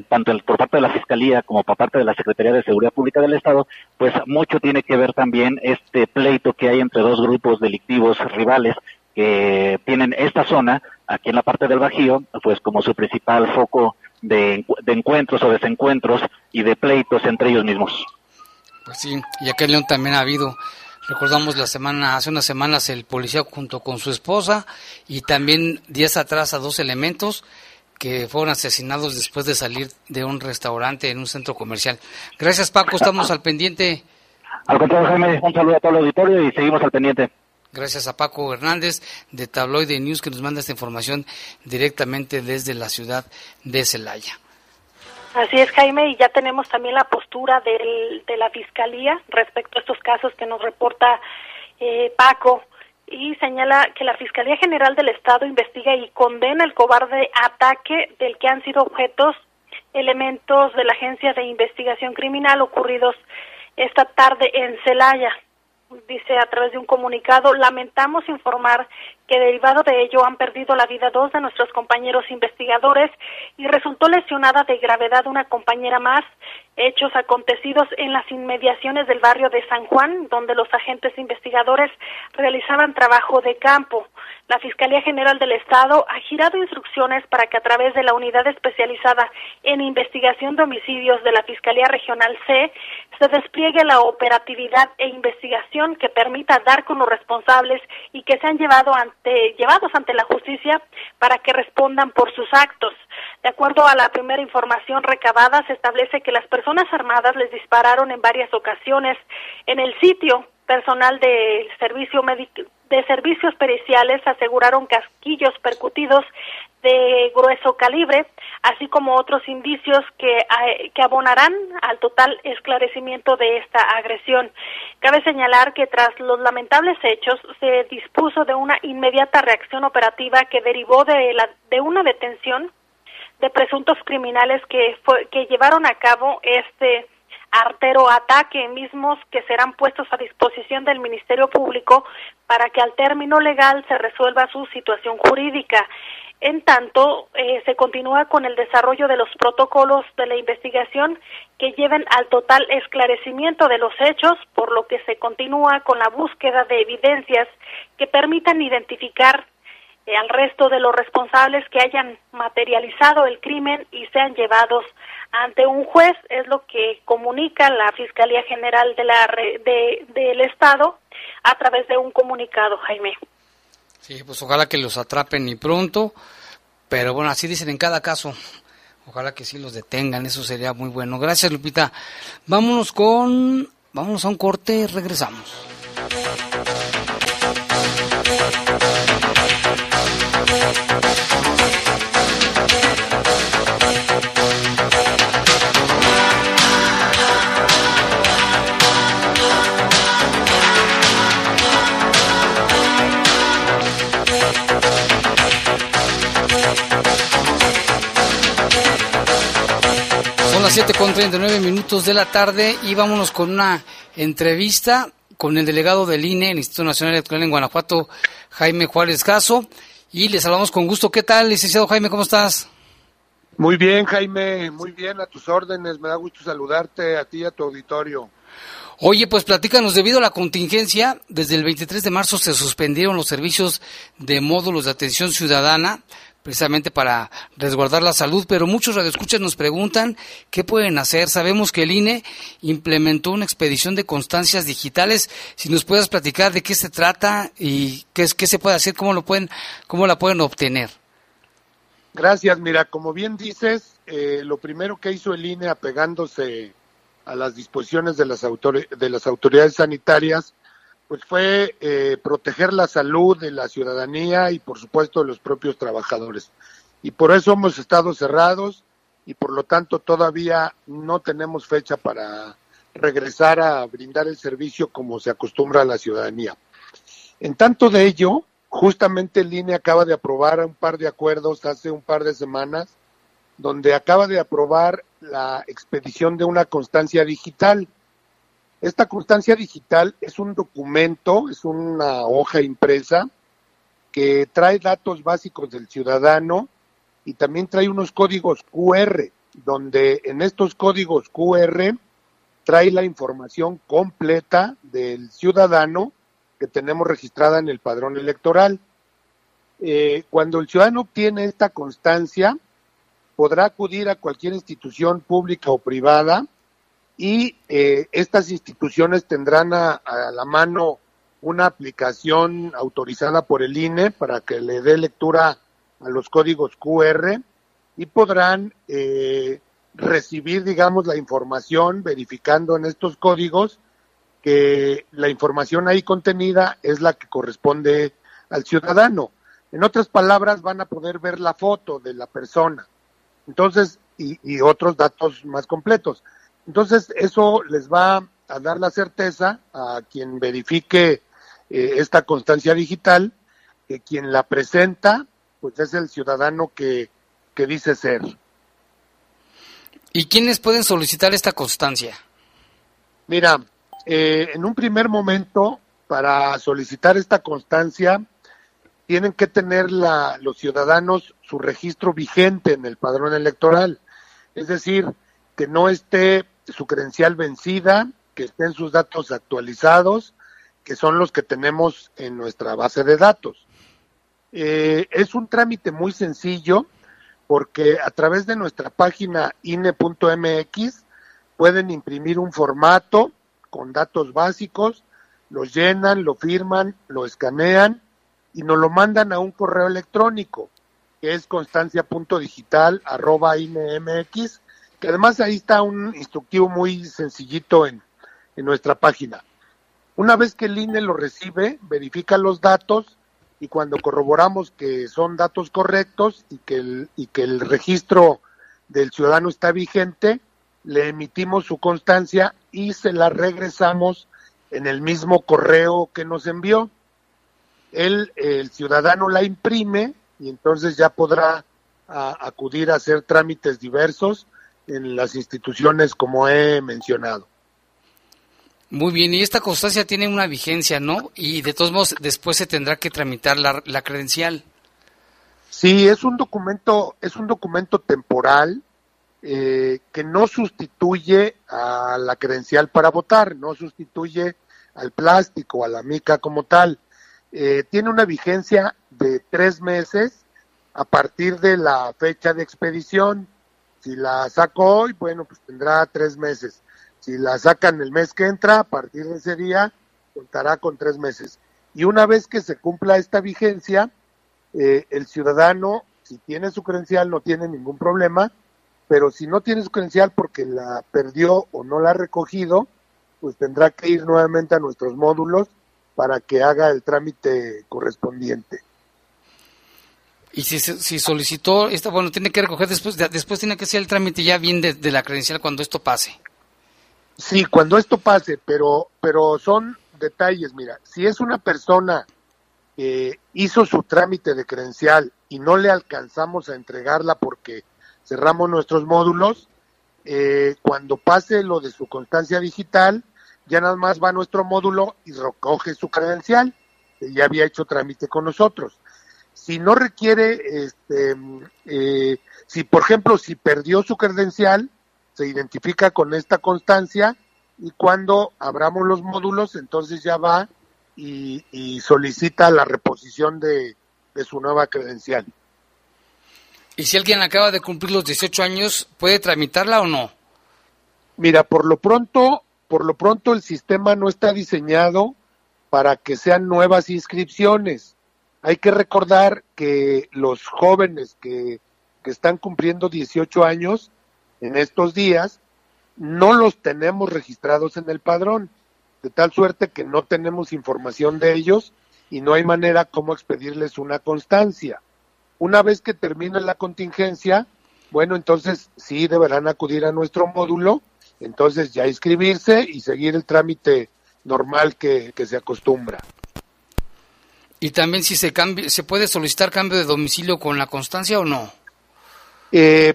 tanto por parte de la Fiscalía como por parte de la Secretaría de Seguridad Pública del Estado, pues mucho tiene que ver también este pleito que hay entre dos grupos delictivos rivales que tienen esta zona, aquí en la parte del Bajío, pues como su principal foco de encuentros o desencuentros y de pleitos entre ellos mismos. Pues sí, y acá en León también ha habido, recordamos hace unas semanas el policía junto con su esposa, y también días atrás a dos elementos que fueron asesinados después de salir de un restaurante en un centro comercial. Gracias, Paco, estamos al pendiente. Al contrario, Jaime, un saludo a todo el auditorio y seguimos al pendiente. Gracias a Paco Hernández de Tabloide News, que nos manda esta información directamente desde la ciudad de Celaya. Así es, Jaime, y ya tenemos también la postura de la Fiscalía respecto a estos casos que nos reporta Paco. Y señala que la Fiscalía General del Estado investiga y condena el cobarde ataque del que han sido objetos elementos de la Agencia de Investigación Criminal ocurridos esta tarde en Celaya. Dice a través de un comunicado: lamentamos informar que derivado de ello han perdido la vida dos de nuestros compañeros investigadores y resultó lesionada de gravedad una compañera más. Hechos acontecidos en las inmediaciones del barrio de San Juan, donde los agentes investigadores realizaban trabajo de campo. La Fiscalía General del Estado ha girado instrucciones para que a través de la Unidad Especializada en Investigación de Homicidios de la Fiscalía Regional C, se despliegue la operatividad e investigación que permita dar con los responsables y que sean llevados ante la justicia para que respondan por sus actos. De acuerdo a la primera información recabada, se establece que las personas armadas les dispararon en varias ocasiones en el sitio. Personal del servicio de servicios periciales aseguraron casquillos percutidos de grueso calibre, así como otros indicios que abonarán al total esclarecimiento de esta agresión. Cabe señalar que tras los lamentables hechos se dispuso de una inmediata reacción operativa que derivó de una detención de presuntos criminales que llevaron a cabo este artero ataque, mismos que serán puestos a disposición del Ministerio Público para que al término legal se resuelva su situación jurídica. En tanto, se continúa con el desarrollo de los protocolos de la investigación que lleven al total esclarecimiento de los hechos, por lo que se continúa con la búsqueda de evidencias que permitan identificar al resto de los responsables que hayan materializado el crimen y sean llevados ante un juez. Es lo que comunica la Fiscalía General del Estado a través de un comunicado, Jaime. Sí, pues ojalá que los atrapen y pronto, pero bueno, así dicen en cada caso. Ojalá que sí los detengan, eso sería muy bueno. Gracias, Lupita. Vámonos a un corte, regresamos. Son las 7:39 de la tarde y vámonos con una entrevista con el delegado del INE, el Instituto Nacional Electoral en Guanajuato, Jaime Juárez Caso, y le saludamos con gusto. ¿Qué tal, licenciado Jaime? ¿Cómo estás? Muy bien, Jaime, muy bien, a tus órdenes. Me da gusto saludarte a ti y a tu auditorio. Oye, pues platícanos, debido a la contingencia, desde el 23 de marzo se suspendieron los servicios de módulos de atención ciudadana, precisamente para resguardar la salud, pero muchos radioescuchas nos preguntan qué pueden hacer. Sabemos que el INE implementó una expedición de constancias digitales. Si nos puedes platicar de qué se trata y qué se puede hacer, cómo la pueden obtener. Gracias. Mira, como bien dices, lo primero que hizo el INE, apegándose a las disposiciones de las autoridades sanitarias, pues fue proteger la salud de la ciudadanía y por supuesto de los propios trabajadores. Y por eso hemos estado cerrados y por lo tanto todavía no tenemos fecha para regresar a brindar el servicio como se acostumbra a la ciudadanía. En tanto de ello, justamente el INE acaba de aprobar un par de acuerdos hace un par de semanas, donde acaba de aprobar la expedición de una constancia digital. Esta constancia digital es un documento, es una hoja impresa que trae datos básicos del ciudadano y también trae unos códigos QR, donde en estos códigos QR trae la información completa del ciudadano que tenemos registrada en el padrón electoral. Cuando el ciudadano obtiene esta constancia, podrá acudir a cualquier institución pública o privada y estas instituciones tendrán a la mano una aplicación autorizada por el INE para que le dé lectura a los códigos QR y podrán recibir, digamos, la información verificando en estos códigos que la información ahí contenida es la que corresponde al ciudadano. En otras palabras, van a poder ver la foto de la persona, entonces y otros datos más completos. Entonces, eso les va a dar la certeza a quien verifique esta constancia digital, que quien la presenta, pues es el ciudadano que dice ser. ¿Y quiénes pueden solicitar esta constancia? Mira, en un primer momento, para solicitar esta constancia, tienen que tener los ciudadanos su registro vigente en el padrón electoral. Es decir, que no esté su credencial vencida, que estén sus datos actualizados, que son los que tenemos en nuestra base de datos. Es un trámite muy sencillo porque a través de nuestra página ine.mx pueden imprimir un formato con datos básicos, lo llenan, lo firman, lo escanean y nos lo mandan a un correo electrónico que es constancia.digital@ine.mx, que además ahí está un instructivo muy sencillito en nuestra página. Una vez que el INE lo recibe, verifica los datos y cuando corroboramos que son datos correctos y que el registro del ciudadano está vigente, le emitimos su constancia y se la regresamos en el mismo correo que nos envió. El ciudadano la imprime y entonces ya podrá a acudir a hacer trámites diversos en las instituciones como he mencionado. Muy bien, y esta constancia tiene una vigencia, ¿no? Y de todos modos después se tendrá que tramitar la credencial. Sí, es un documento temporal que no sustituye a la credencial para votar, no sustituye al plástico, a la mica como tal. Tiene una vigencia de 3 meses a partir de la fecha de expedición. Si la saco hoy, bueno, pues tendrá 3 meses. Si la sacan el mes que entra, a partir de ese día, contará con 3 meses. Y una vez que se cumpla esta vigencia, el ciudadano, si tiene su credencial, no tiene ningún problema, pero si no tiene su credencial porque la perdió o no la ha recogido, pues tendrá que ir nuevamente a nuestros módulos para que haga el trámite correspondiente. Y si solicitó esta, bueno, tiene que recoger después tiene que hacer el trámite ya bien de la credencial cuando esto pase. Sí, cuando esto pase, pero son detalles, mira, si es una persona que hizo su trámite de credencial y no le alcanzamos a entregarla porque cerramos nuestros módulos, cuando pase lo de su constancia digital, ya nada más va a nuestro módulo y recoge su credencial, que ya había hecho trámite con nosotros. Si no requiere, si por ejemplo, si perdió su credencial, se identifica con esta constancia y cuando abramos los módulos, entonces ya va y solicita la reposición de su nueva credencial. ¿Y si alguien acaba de cumplir los 18 años, puede tramitarla o no? Mira, por lo pronto el sistema no está diseñado para que sean nuevas inscripciones. Hay que recordar que los jóvenes que están cumpliendo 18 años en estos días, no los tenemos registrados en el padrón, de tal suerte que no tenemos información de ellos y no hay manera como expedirles una constancia. Una vez que termine la contingencia, bueno, entonces sí deberán acudir a nuestro módulo, entonces ya inscribirse y seguir el trámite normal que se acostumbra. Y también si se puede solicitar cambio de domicilio con la constancia o no.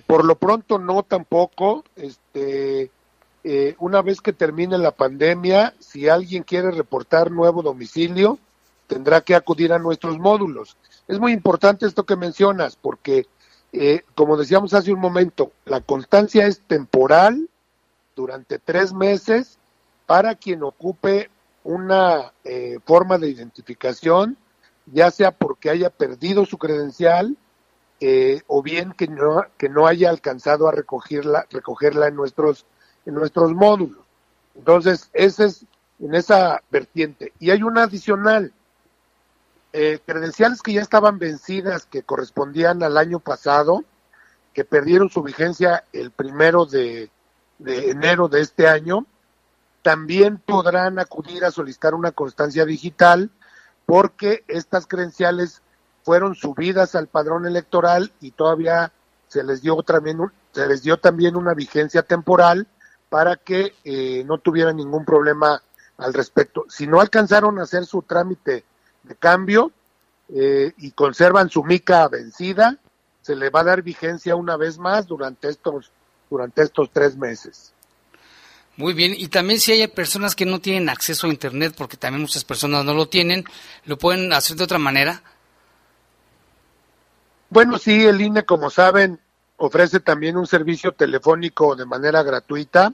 Por lo pronto no tampoco. Una vez que termine la pandemia, si alguien quiere reportar nuevo domicilio, tendrá que acudir a nuestros módulos. Es muy importante esto que mencionas, porque como decíamos hace un momento, la constancia es temporal durante 3 meses para quien ocupe una forma de identificación, ya sea porque haya perdido su credencial, o bien que no haya alcanzado a recogerla en nuestros módulos. Entonces, ese es en esa vertiente. Y hay una adicional, credenciales que ya estaban vencidas, que correspondían al año pasado, que perdieron su vigencia el 1 de enero de este año, también podrán acudir a solicitar una constancia digital, porque estas credenciales fueron subidas al padrón electoral y todavía se les dio también una vigencia temporal para que no tuvieran ningún problema al respecto. Si no alcanzaron a hacer su trámite de cambio y conservan su mica vencida, se le va a dar vigencia una vez más durante estos 3 meses. Muy bien, y también si hay personas que no tienen acceso a internet, porque también muchas personas no lo tienen, ¿lo pueden hacer de otra manera? Bueno, sí, el INE, como saben, ofrece también un servicio telefónico de manera gratuita.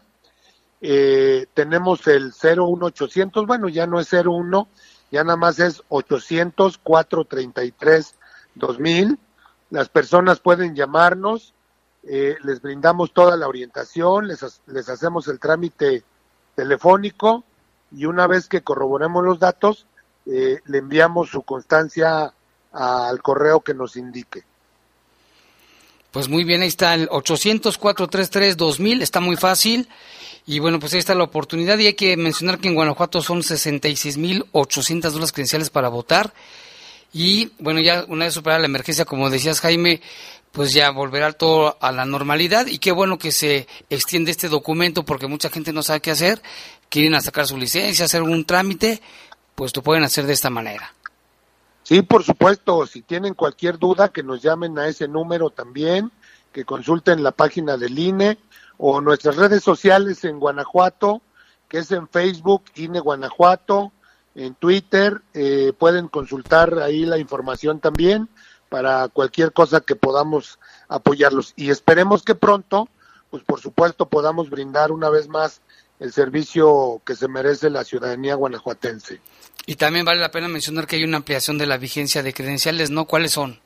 Tenemos el 01800, bueno, ya no es 01, ya nada más es 800-433-2000. Las personas pueden llamarnos, les brindamos toda la orientación, les hacemos el trámite telefónico y una vez que corroboremos los datos, le enviamos su constancia al correo que nos indique. Pues muy bien, ahí está el 800-433-2000, está muy fácil, y bueno, pues ahí está la oportunidad, y hay que mencionar que en Guanajuato son 66,800 duras credenciales para votar, y bueno, ya una vez superada la emergencia, como decías Jaime, pues ya volverá todo a la normalidad, y qué bueno que se extiende este documento, porque mucha gente no sabe qué hacer, quieren sacar su licencia, hacer un trámite, pues lo pueden hacer de esta manera. Sí, por supuesto, si tienen cualquier duda que nos llamen a ese número también, que consulten la página del INE o nuestras redes sociales en Guanajuato, que es en Facebook, INE Guanajuato, en Twitter, pueden consultar ahí la información también para cualquier cosa que podamos apoyarlos. Y esperemos que pronto, pues por supuesto, podamos brindar una vez más el servicio que se merece la ciudadanía guanajuatense. Y también vale la pena mencionar que hay una ampliación de la vigencia de credenciales, ¿no? ¿Cuáles son?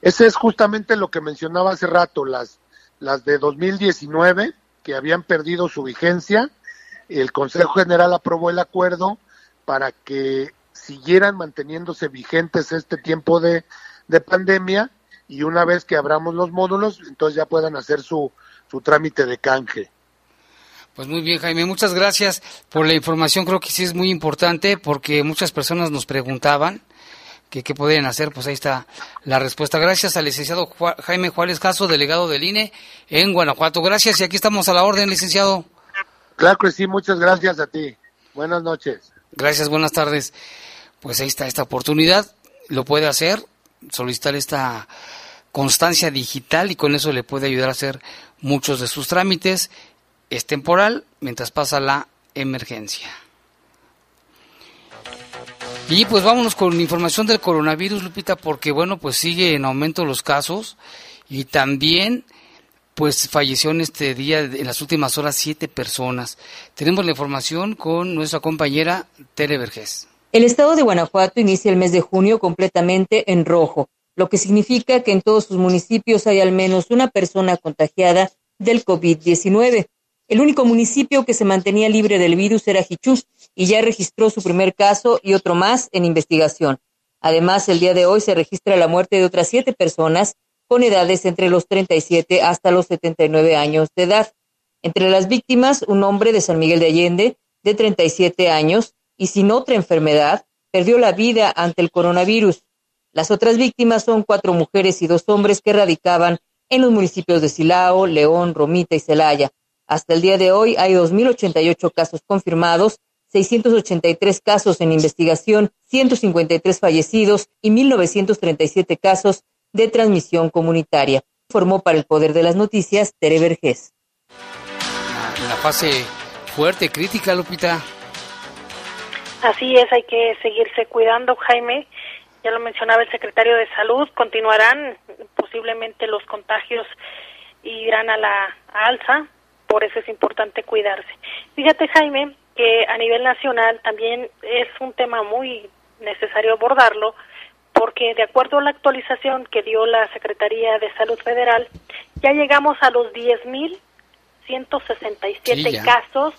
Ese es justamente lo que mencionaba hace rato, las de 2019, que habían perdido su vigencia. El Consejo General aprobó el acuerdo para que siguieran manteniéndose vigentes este tiempo de pandemia, y una vez que abramos los módulos, entonces ya puedan hacer su trámite de canje. Pues muy bien, Jaime, muchas gracias por la información. Creo que sí es muy importante porque muchas personas nos preguntaban que qué podían hacer. Pues ahí está la respuesta. Gracias al licenciado Jaime Juárez Caso, delegado del INE en Guanajuato. Gracias y aquí estamos a la orden, licenciado. Claro que sí, muchas gracias a ti. Buenas noches. Gracias, buenas tardes. Pues ahí está esta oportunidad, lo puede hacer, solicitar esta constancia digital y con eso le puede ayudar a hacer muchos de sus trámites. Es temporal mientras pasa la emergencia. Y pues vámonos con información del coronavirus, Lupita, porque bueno, pues sigue en aumento los casos y también pues falleció en este día, en las últimas horas, 7 personas. Tenemos la información con nuestra compañera Tere Vergés. El estado de Guanajuato inicia el mes de junio completamente en rojo, lo que significa que en todos sus municipios hay al menos una persona contagiada del COVID-19. El único municipio que se mantenía libre del virus era Jichús y ya registró su primer caso y otro más en investigación. Además, el día de hoy se registra la muerte de otras 7 personas con edades entre los 37 hasta los 79 años de edad. Entre las víctimas, un hombre de San Miguel de Allende de 37 años y sin otra enfermedad perdió la vida ante el coronavirus. Las otras víctimas son 4 mujeres y 2 hombres que radicaban en los municipios de Silao, León, Romita y Celaya. Hasta el día de hoy hay 2.088 casos confirmados, 683 casos en investigación, 153 fallecidos y 1.937 casos de transmisión comunitaria. Informó para el Poder de las Noticias, Tere Vergés. Una fase fuerte, crítica, Lupita. Así es, hay que seguirse cuidando, Jaime. Ya lo mencionaba el secretario de Salud, continuarán posiblemente los contagios y irán a la alza. Por eso es importante cuidarse. Fíjate, Jaime, que a nivel nacional también es un tema muy necesario abordarlo, porque de acuerdo a la actualización que dio la Secretaría de Salud Federal, ya llegamos a los 10.167 casos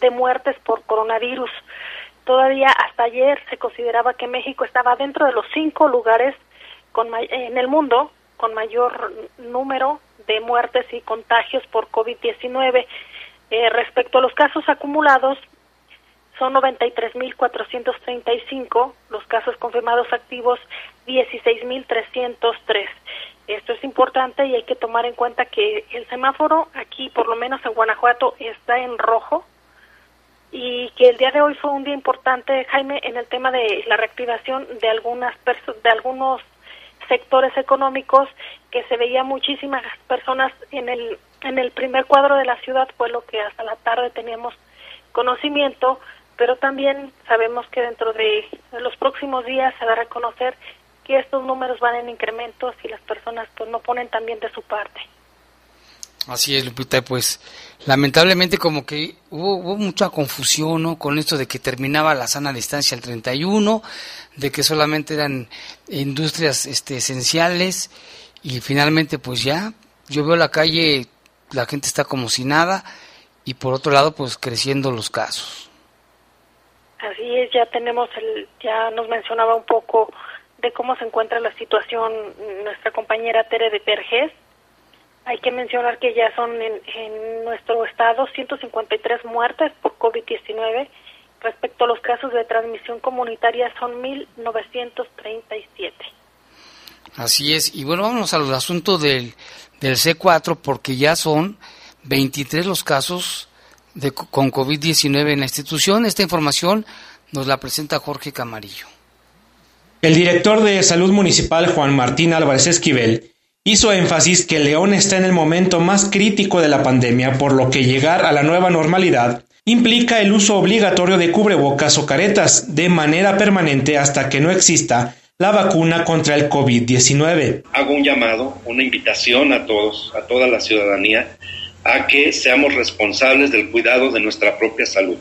de muertes por coronavirus. Todavía hasta ayer se consideraba que México estaba dentro de los 5 lugares en el mundo con mayor número de muertes y contagios por COVID-19. Respecto a los casos acumulados, son 93.435, los casos confirmados activos 16.303. Esto es importante y hay que tomar en cuenta que el semáforo aquí, por lo menos en Guanajuato, está en rojo y que el día de hoy fue un día importante, Jaime, en el tema de la reactivación de algunos sectores económicos, que se veía muchísimas personas en el primer cuadro de la ciudad, fue lo que hasta la tarde teníamos conocimiento, pero también sabemos que dentro de los próximos días se dará a conocer que estos números van en incrementos y las personas pues no ponen también de su parte. Así es, Lupita, pues lamentablemente como que hubo mucha confusión, ¿no?, con esto de que terminaba la sana distancia el 31, de que solamente eran industrias esenciales y finalmente pues ya, yo veo la calle, la gente está como si nada y por otro lado pues creciendo los casos. Así es, ya tenemos, ya nos mencionaba un poco de cómo se encuentra la situación nuestra compañera Tere de Vergés. Hay que mencionar que ya son en nuestro estado 153 muertes por COVID-19. Respecto a los casos de transmisión comunitaria son 1.937. Así es. Y bueno, vamos al asunto del C4 porque ya son 23 los casos con COVID-19 en la institución. Esta información nos la presenta Jorge Camarillo. El director de Salud Municipal, Juan Martín Álvarez Esquivel, hizo énfasis que León está en el momento más crítico de la pandemia, por lo que llegar a la nueva normalidad implica el uso obligatorio de cubrebocas o caretas de manera permanente hasta que no exista la vacuna contra el COVID-19. Hago un llamado, una invitación a todos, a toda la ciudadanía, a que seamos responsables del cuidado de nuestra propia salud.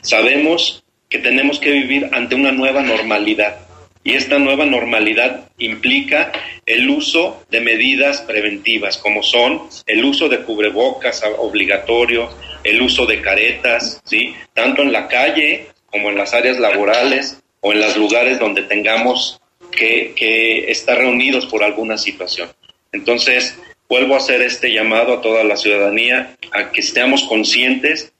Sabemos que tenemos que vivir ante una nueva normalidad. Y esta nueva normalidad implica el uso de medidas preventivas, como son el uso de cubrebocas obligatorio, el uso de caretas, ¿sí?, tanto en la calle como en las áreas laborales o en los lugares donde tengamos que estar reunidos por alguna situación. Entonces, vuelvo a hacer este llamado a toda la ciudadanía a que seamos conscientes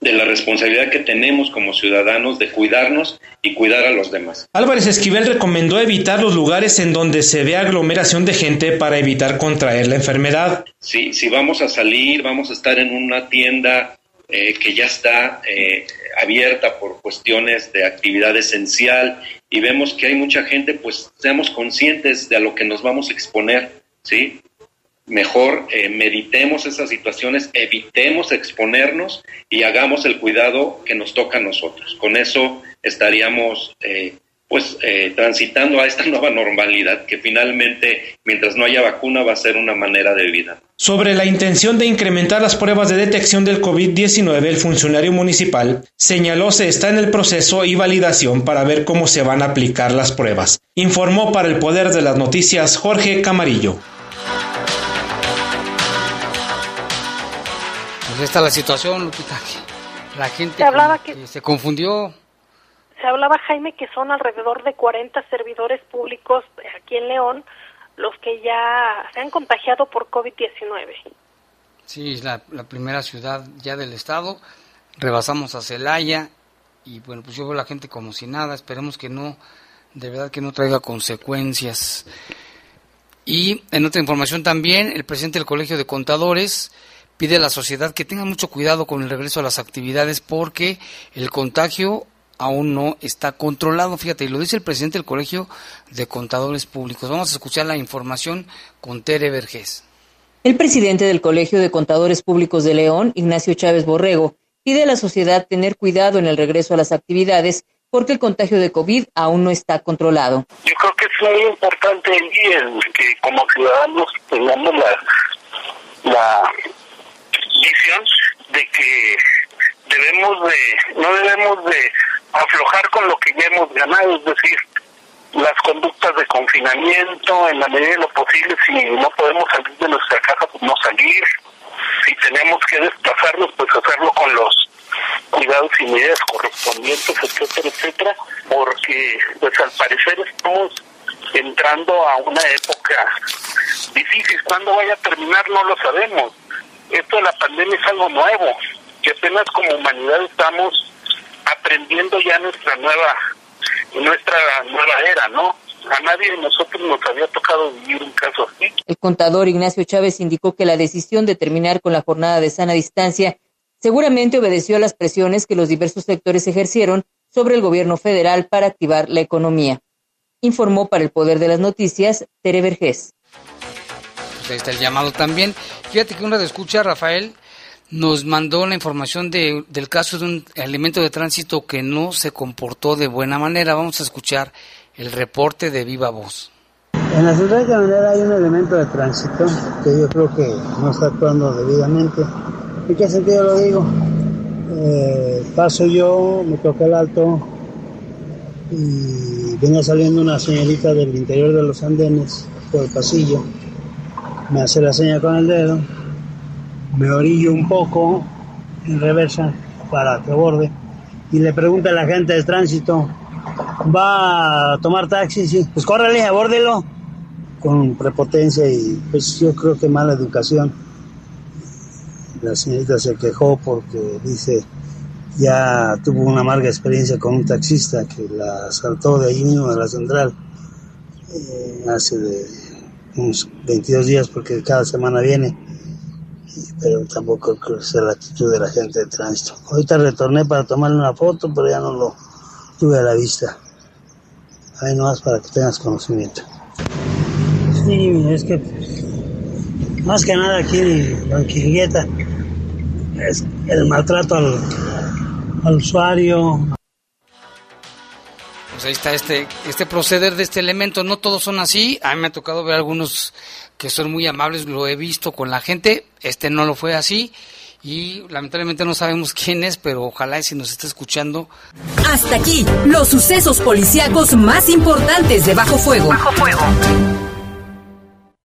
de la responsabilidad que tenemos como ciudadanos de cuidarnos y cuidar a los demás. Álvarez Esquivel recomendó evitar los lugares en donde se ve aglomeración de gente para evitar contraer la enfermedad. Sí, si vamos a salir, vamos a estar en una tienda que ya está abierta por cuestiones de actividad esencial y vemos que hay mucha gente, pues seamos conscientes de a lo que nos vamos a exponer, ¿sí? Mejor meditemos esas situaciones, evitemos exponernos y hagamos el cuidado que nos toca a nosotros. Con eso estaríamos transitando a esta nueva normalidad que finalmente, mientras no haya vacuna, va a ser una manera de vida. Sobre la intención de incrementar las pruebas de detección del COVID-19, el funcionario municipal señaló se está en el proceso y validación para ver cómo se van a aplicar las pruebas. Informó para el Poder de las Noticias Jorge Camarillo. Pues esta es la situación, Lupita. La gente se confundió. Se hablaba, Jaime, que son alrededor de 40 servidores públicos aquí en León los que ya se han contagiado por COVID-19. Sí, es la primera ciudad ya del estado. Rebasamos a Celaya y bueno, pues yo veo a la gente como si nada. Esperemos que no, de verdad que no traiga consecuencias. Y en otra información también, el presidente del Colegio de Contadores pide a la sociedad que tenga mucho cuidado con el regreso a las actividades porque el contagio aún no está controlado. Fíjate, y lo dice el presidente del Colegio de Contadores Públicos. Vamos a escuchar la información con Tere Vergés. El presidente del Colegio de Contadores Públicos de León, Ignacio Chávez Borrego, pide a la sociedad tener cuidado en el regreso a las actividades porque el contagio de COVID aún no está controlado. Yo creo que es muy importante el día en que como ciudadanos tengamos la visión de que no debemos de aflojar con lo que ya hemos ganado, es decir, las conductas de confinamiento en la medida de lo posible. Si no podemos salir de nuestra casa, pues no salir. Si tenemos que desplazarnos, pues hacerlo con los cuidados y medidas correspondientes, etcétera, etcétera, porque pues al parecer estamos entrando a una época difícil. Cuándo vaya a terminar no lo sabemos. Esto de la pandemia es algo nuevo, que apenas como humanidad estamos aprendiendo ya nuestra nueva era, ¿no? A nadie de nosotros nos había tocado vivir un caso así. El contador Ignacio Chávez indicó que la decisión de terminar con la jornada de sana distancia seguramente obedeció a las presiones que los diversos sectores ejercieron sobre el gobierno federal para activar la economía. Informó para el Poder de las Noticias, Tere Vergés. Ahí está el llamado también. Fíjate que una de escucha, Rafael, nos mandó la información del caso de un elemento de tránsito que no se comportó de buena manera. Vamos a escuchar el reporte de viva voz. En la ciudad de Caminera hay un elemento de tránsito que yo creo que no está actuando debidamente. ¿En qué sentido lo digo? Paso yo, me toca el alto y venía saliendo una señorita del interior de los andenes por el pasillo. Me hace la seña con el dedo, me orillo un poco en reversa para que borde y le pregunta a la gente de tránsito, ¿va a tomar taxi? Sí, pues córrele, abórdelo. Con prepotencia y pues yo creo que mala educación. La señorita se quejó porque dice, ya tuvo una amarga experiencia con un taxista que la asaltó de ahí mismo de la central hace de unos 22 días porque cada semana viene, pero tampoco creo que sea la actitud de la gente de tránsito. Ahorita retorné para tomarle una foto, pero ya no lo tuve a la vista. Ahí nomás para que tengas conocimiento. Sí, es que más que nada aquí en Banquilleta es el maltrato al usuario. Pues ahí está este proceder de este elemento. No todos son así. A mí me ha tocado ver algunos que son muy amables, lo he visto con la gente. Este no lo fue así. Y lamentablemente no sabemos quién es, pero ojalá si nos está escuchando. Hasta aquí, los sucesos policíacos más importantes de Bajo Fuego. Bajo Fuego.